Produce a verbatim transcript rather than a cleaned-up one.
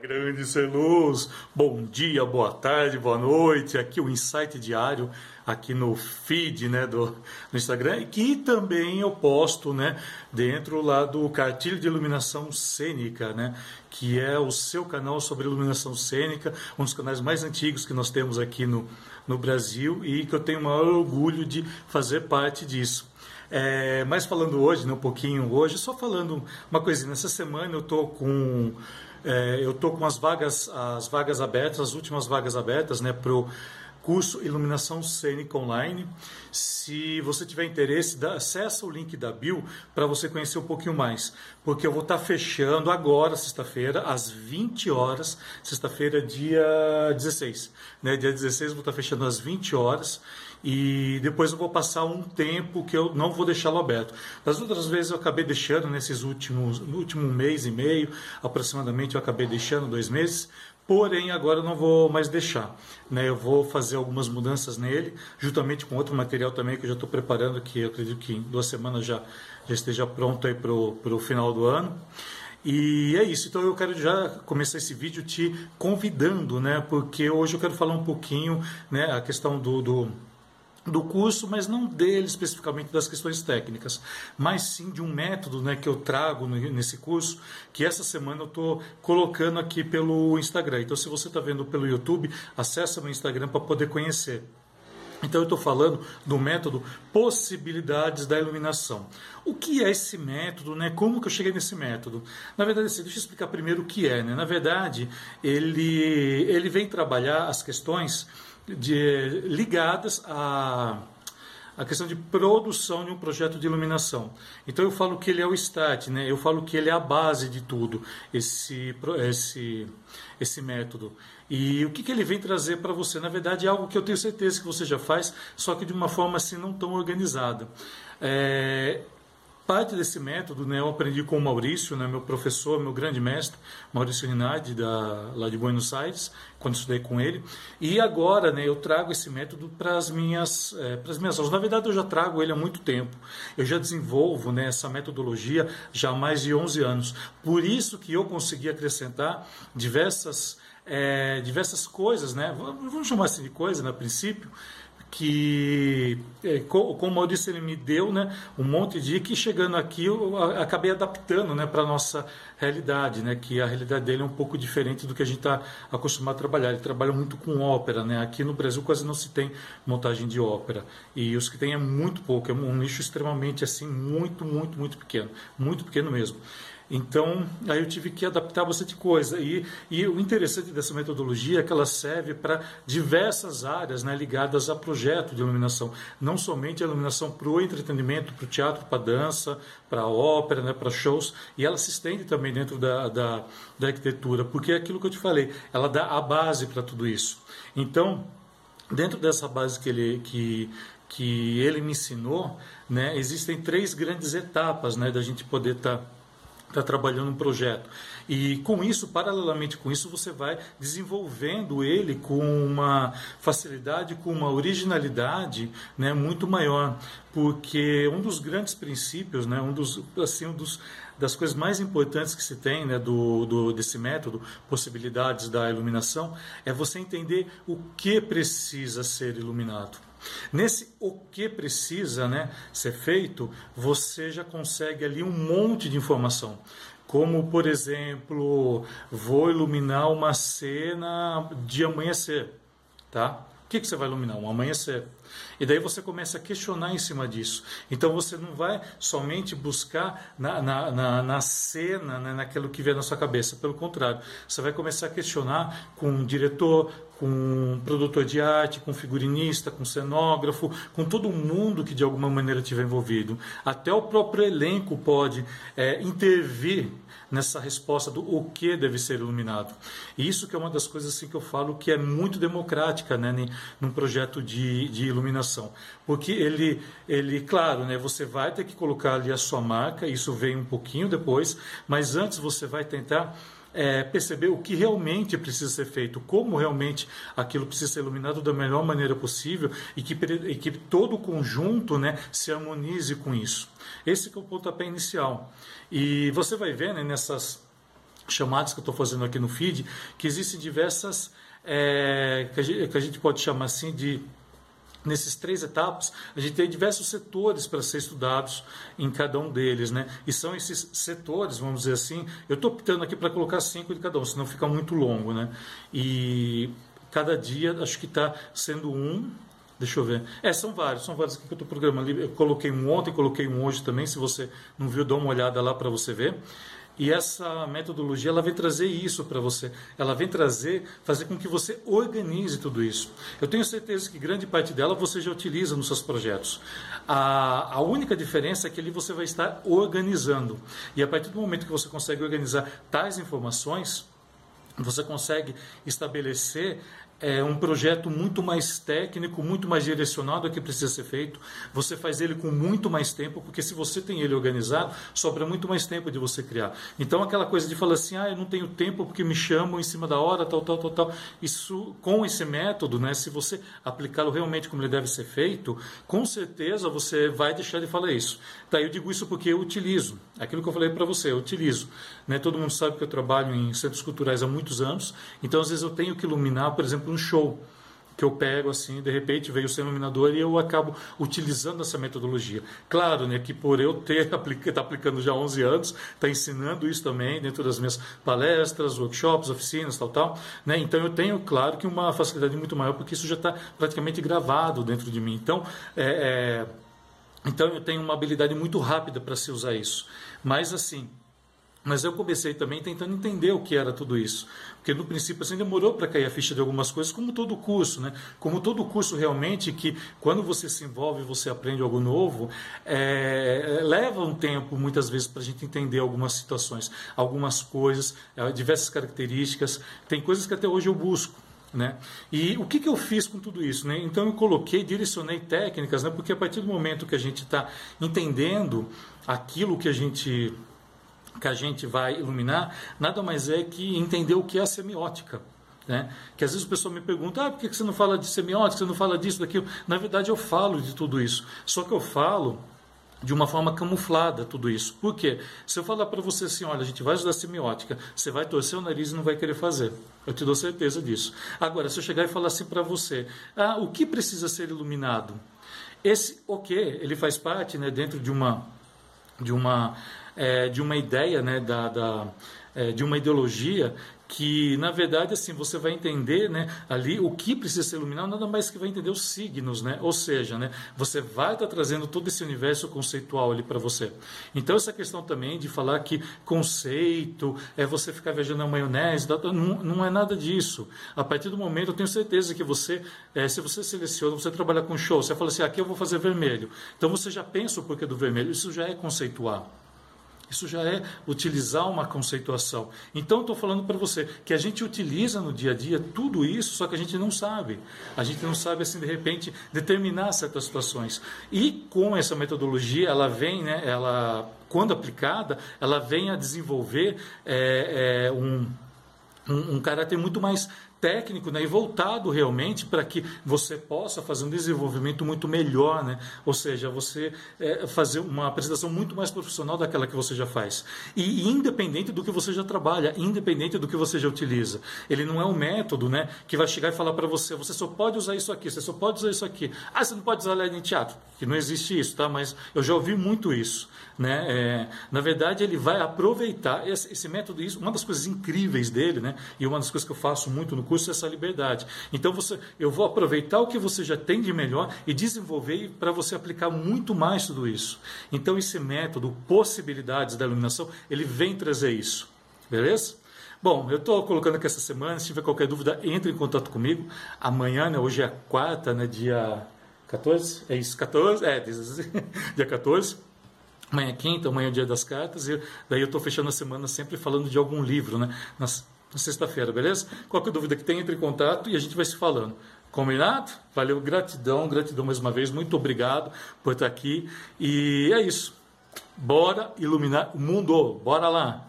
Grande ser luz, bom dia, boa tarde, boa noite, aqui o Insight Diário, aqui no feed, né, do, do Instagram, que também eu posto, né, dentro lá do Cartilho de Iluminação Cênica, né, que é o seu canal sobre iluminação cênica, um dos canais mais antigos que nós temos aqui no, no Brasil e que eu tenho o maior orgulho de fazer parte disso. É, mas falando hoje, né, um pouquinho hoje, só falando uma coisinha, essa semana eu tô com... É, eu estou com as vagas, as vagas abertas, as últimas vagas abertas, né, para o curso Iluminação Cênica Online. Se você tiver interesse, dá, acessa o link da bio para você conhecer um pouquinho mais. Porque eu vou estar tá fechando agora, sexta-feira, às vinte horas, sexta-feira, dia dezesseis. Né, dia dezesseis eu vou estar tá fechando às vinte horas. E depois eu vou passar um tempo que eu não vou deixá-lo aberto. Das outras vezes eu acabei deixando, nesses últimos, no último mês e meio, aproximadamente eu acabei deixando dois meses, porém agora eu não vou mais deixar, né? Eu vou fazer algumas mudanças nele, juntamente com outro material também que eu já estou preparando, que eu acredito que em duas semanas já, já esteja pronto aí para o final do ano. E é isso, então eu quero já começar esse vídeo te convidando, né? Porque hoje eu quero falar um pouquinho, né, a questão do... do do curso, mas não dele especificamente, das questões técnicas, mas sim de um método, né, que eu trago no, nesse curso, que essa semana eu estou colocando aqui pelo Instagram. Então, se você está vendo pelo YouTube, acessa meu Instagram para poder conhecer. Então, eu estou falando do método Possibilidades da Iluminação. O que é esse método, né? Como que eu cheguei nesse método? Na verdade, assim, deixa eu explicar primeiro o que é, né? Na verdade, ele, ele vem trabalhar as questões De, ligadas à, à questão de produção de um projeto de iluminação. Então eu falo que ele é o start, né? Eu falo que ele é a base de tudo, esse, esse, esse método. E o que, que ele vem trazer para você? Na verdade é algo que eu tenho certeza que você já faz, só que de uma forma assim não tão organizada. É... Parte desse método, né, eu aprendi com o Maurício, né, meu professor, meu grande mestre, Maurício Rinaldi, da, lá de Buenos Aires, quando estudei com ele. E agora, né, eu trago esse método para as minhas, é, para as minhas aulas. Na verdade, eu já trago ele há muito tempo. Eu já desenvolvo, né, essa metodologia já há mais de onze anos. Por isso que eu consegui acrescentar diversas, é, diversas coisas, né, vamos chamar assim de coisa, né, a princípio, que como o Maurício ele me deu, né, um monte de que chegando aqui eu acabei adaptando, né, para a nossa realidade, né, que a realidade dele é um pouco diferente do que a gente está acostumado a trabalhar. Ele trabalha muito com ópera, né? Aqui no Brasil quase não se tem montagem de ópera e os que tem é muito pouco, é um nicho extremamente assim, muito, muito, muito pequeno, muito pequeno mesmo. Então, aí eu tive que adaptar bastante coisa. E, e o interessante dessa metodologia é que ela serve para diversas áreas, né, ligadas a projeto de iluminação. Não somente a iluminação para o entretenimento, para o teatro, para a dança, para a ópera, né, para shows. E ela se estende também dentro da, da, da arquitetura, porque é aquilo que eu te falei, ela dá a base para tudo isso. Então, dentro dessa base que ele... Que, que ele me ensinou, né, existem três grandes etapas, né, da gente poder estar... Tá está trabalhando um projeto. E com isso, paralelamente com isso, você vai desenvolvendo ele com uma facilidade, com uma originalidade, né, muito maior, porque um dos grandes princípios, né, um dos assim um dos das coisas mais importantes que se tem, né, do, do desse método Possibilidades da Iluminação é você entender o que precisa ser iluminado. Nesse o que precisa, né, ser feito, você já consegue ali um monte de informação. Como, por exemplo, vou iluminar uma cena de amanhecer, tá? O que, que você vai iluminar? Um amanhecer. E daí você começa a questionar em cima disso. Então você não vai somente buscar na, na, na, na cena, né, naquilo que vier na sua cabeça. Pelo contrário, você vai começar a questionar com um diretor, com um produtor de arte, com um figurinista, com um cenógrafo, com todo mundo que de alguma maneira estiver envolvido. Até o próprio elenco pode é, intervir nessa resposta do o que deve ser iluminado. E isso que é uma das coisas assim, que eu falo que é muito democrática, né, num projeto de, de iluminação, porque ele, ele claro, né, você vai ter que colocar ali a sua marca, isso vem um pouquinho depois, mas antes você vai tentar é, perceber o que realmente precisa ser feito, como realmente aquilo precisa ser iluminado da melhor maneira possível e que, e que todo o conjunto, né, se harmonize com isso. Esse que é o pontapé inicial. E você vai ver, né, nessas chamadas que eu estou fazendo aqui no feed, que existem diversas, é, que, a gente, que a gente pode chamar assim de, nesses três etapas, a gente tem diversos setores para ser estudados em cada um deles, né? E são esses setores, vamos dizer assim, eu estou optando aqui para colocar cinco de cada um, senão fica muito longo, né? E cada dia acho que está sendo um, deixa eu ver, é, são vários, são vários que eu estou programando, eu coloquei um ontem, coloquei um hoje também, se você não viu, dá uma olhada lá para você ver. E essa metodologia, ela vem trazer isso para você. Ela vem trazer, fazer com que você organize tudo isso. Eu tenho certeza que grande parte dela você já utiliza nos seus projetos. A, a única diferença é que ali você vai estar organizando. E a partir do momento que você consegue organizar tais informações, você consegue estabelecer é, um projeto muito mais técnico, muito mais direcionado ao que precisa ser feito. Você faz ele com muito mais tempo, porque se você tem ele organizado, sobra muito mais tempo de você criar. Então aquela coisa de falar assim, ah, eu não tenho tempo porque me chamam em cima da hora, tal, tal, tal, tal. Isso, com esse método, né, se você aplicá-lo realmente como ele deve ser feito, com certeza você vai deixar de falar isso. Tá, eu digo isso porque eu utilizo. Aquilo que eu falei para você, eu utilizo. Né, todo mundo sabe que eu trabalho em centros culturais há muito anos, então às vezes eu tenho que iluminar, por exemplo, um show que eu pego assim, de repente veio ser iluminador e eu acabo utilizando essa metodologia. Claro, né, que por eu ter aplica, tá aplicando já há onze anos, tá ensinando isso também dentro das minhas palestras, workshops, oficinas, tal, tal, né? Então eu tenho, claro, que uma facilidade muito maior, porque isso já está praticamente gravado dentro de mim. Então, é, é, então eu tenho uma habilidade muito rápida para se usar isso. Mas assim, Mas eu comecei também tentando entender o que era tudo isso. Porque no princípio assim demorou para cair a ficha de algumas coisas, como todo curso, né? Como todo curso realmente, que quando você se envolve, você aprende algo novo, é... leva um tempo muitas vezes para a gente entender algumas situações, algumas coisas, diversas características. Tem coisas que até hoje eu busco, né? E o que, que eu fiz com tudo isso, né? Então eu coloquei, direcionei técnicas, né? Porque a partir do momento que a gente está entendendo aquilo que a gente... que a gente vai iluminar, nada mais é que entender o que é a semiótica, né? Que às vezes o pessoal me pergunta, ah, por que você não fala de semiótica, você não fala disso, daquilo? Na verdade eu falo de tudo isso, só que eu falo de uma forma camuflada tudo isso. Por quê? Se eu falar para você assim, olha, a gente vai estudar semiótica, você vai torcer o nariz e não vai querer fazer. Eu te dou certeza disso. Agora, se eu chegar e falar assim para você, ah, o que precisa ser iluminado? Esse o que? Ele faz parte, né, dentro de uma... de uma, é, de uma ideia, né, da, da, é, de uma ideologia que, na verdade, assim, você vai entender, né, ali o que precisa ser iluminado, nada mais que vai entender os signos, né? Ou seja, né, você vai estar trazendo todo esse universo conceitual ali para você. Então, essa questão também de falar que conceito é você ficar viajando na maionese, não, não é nada disso. A partir do momento, eu tenho certeza que você, é, se você seleciona, você trabalha com show, você fala assim, aqui eu vou fazer vermelho. Então, você já pensa o porquê do vermelho, isso já é conceituar. Isso já é utilizar uma conceituação. Então, estou falando para você que a gente utiliza no dia a dia tudo isso, só que a gente não sabe. A gente não sabe, assim, de repente, determinar certas situações. E com essa metodologia, ela vem, né, ela, quando aplicada, ela vem a desenvolver é, é, um, um, um caráter muito mais técnico, né, e voltado realmente para que você possa fazer um desenvolvimento muito melhor, né? Ou seja, você é, fazer uma apresentação muito mais profissional daquela que você já faz. E, e independente do que você já trabalha, independente do que você já utiliza. Ele não é um método, né, que vai chegar e falar para você, você só pode usar isso aqui, você só pode usar isso aqui. Ah, você não pode usar LED em teatro, que não existe isso, tá? Mas eu já ouvi muito isso, né? É, na verdade, ele vai aproveitar esse, esse método, isso, uma das coisas incríveis dele, né, e uma das coisas que eu faço muito no curso, essa liberdade. Então você, eu vou aproveitar o que você já tem de melhor e desenvolver para você aplicar muito mais tudo isso. Então esse método, Possibilidades da Iluminação, ele vem trazer isso. Beleza? Bom, eu estou colocando aqui essa semana, se tiver qualquer dúvida, entre em contato comigo. Amanhã, né, hoje é a quarta, né, dia quatorze? É isso, quatorze? É, dia quatorze. Amanhã é quinta, amanhã é o dia das cartas. E daí eu estou fechando a semana sempre falando de algum livro, né? Nas Na sexta-feira, beleza? Qualquer dúvida que tenha, entre em contato e a gente vai se falando. Combinado? Valeu, gratidão, gratidão mais uma vez. Muito obrigado por estar aqui. E é isso. Bora iluminar o mundo. Bora lá.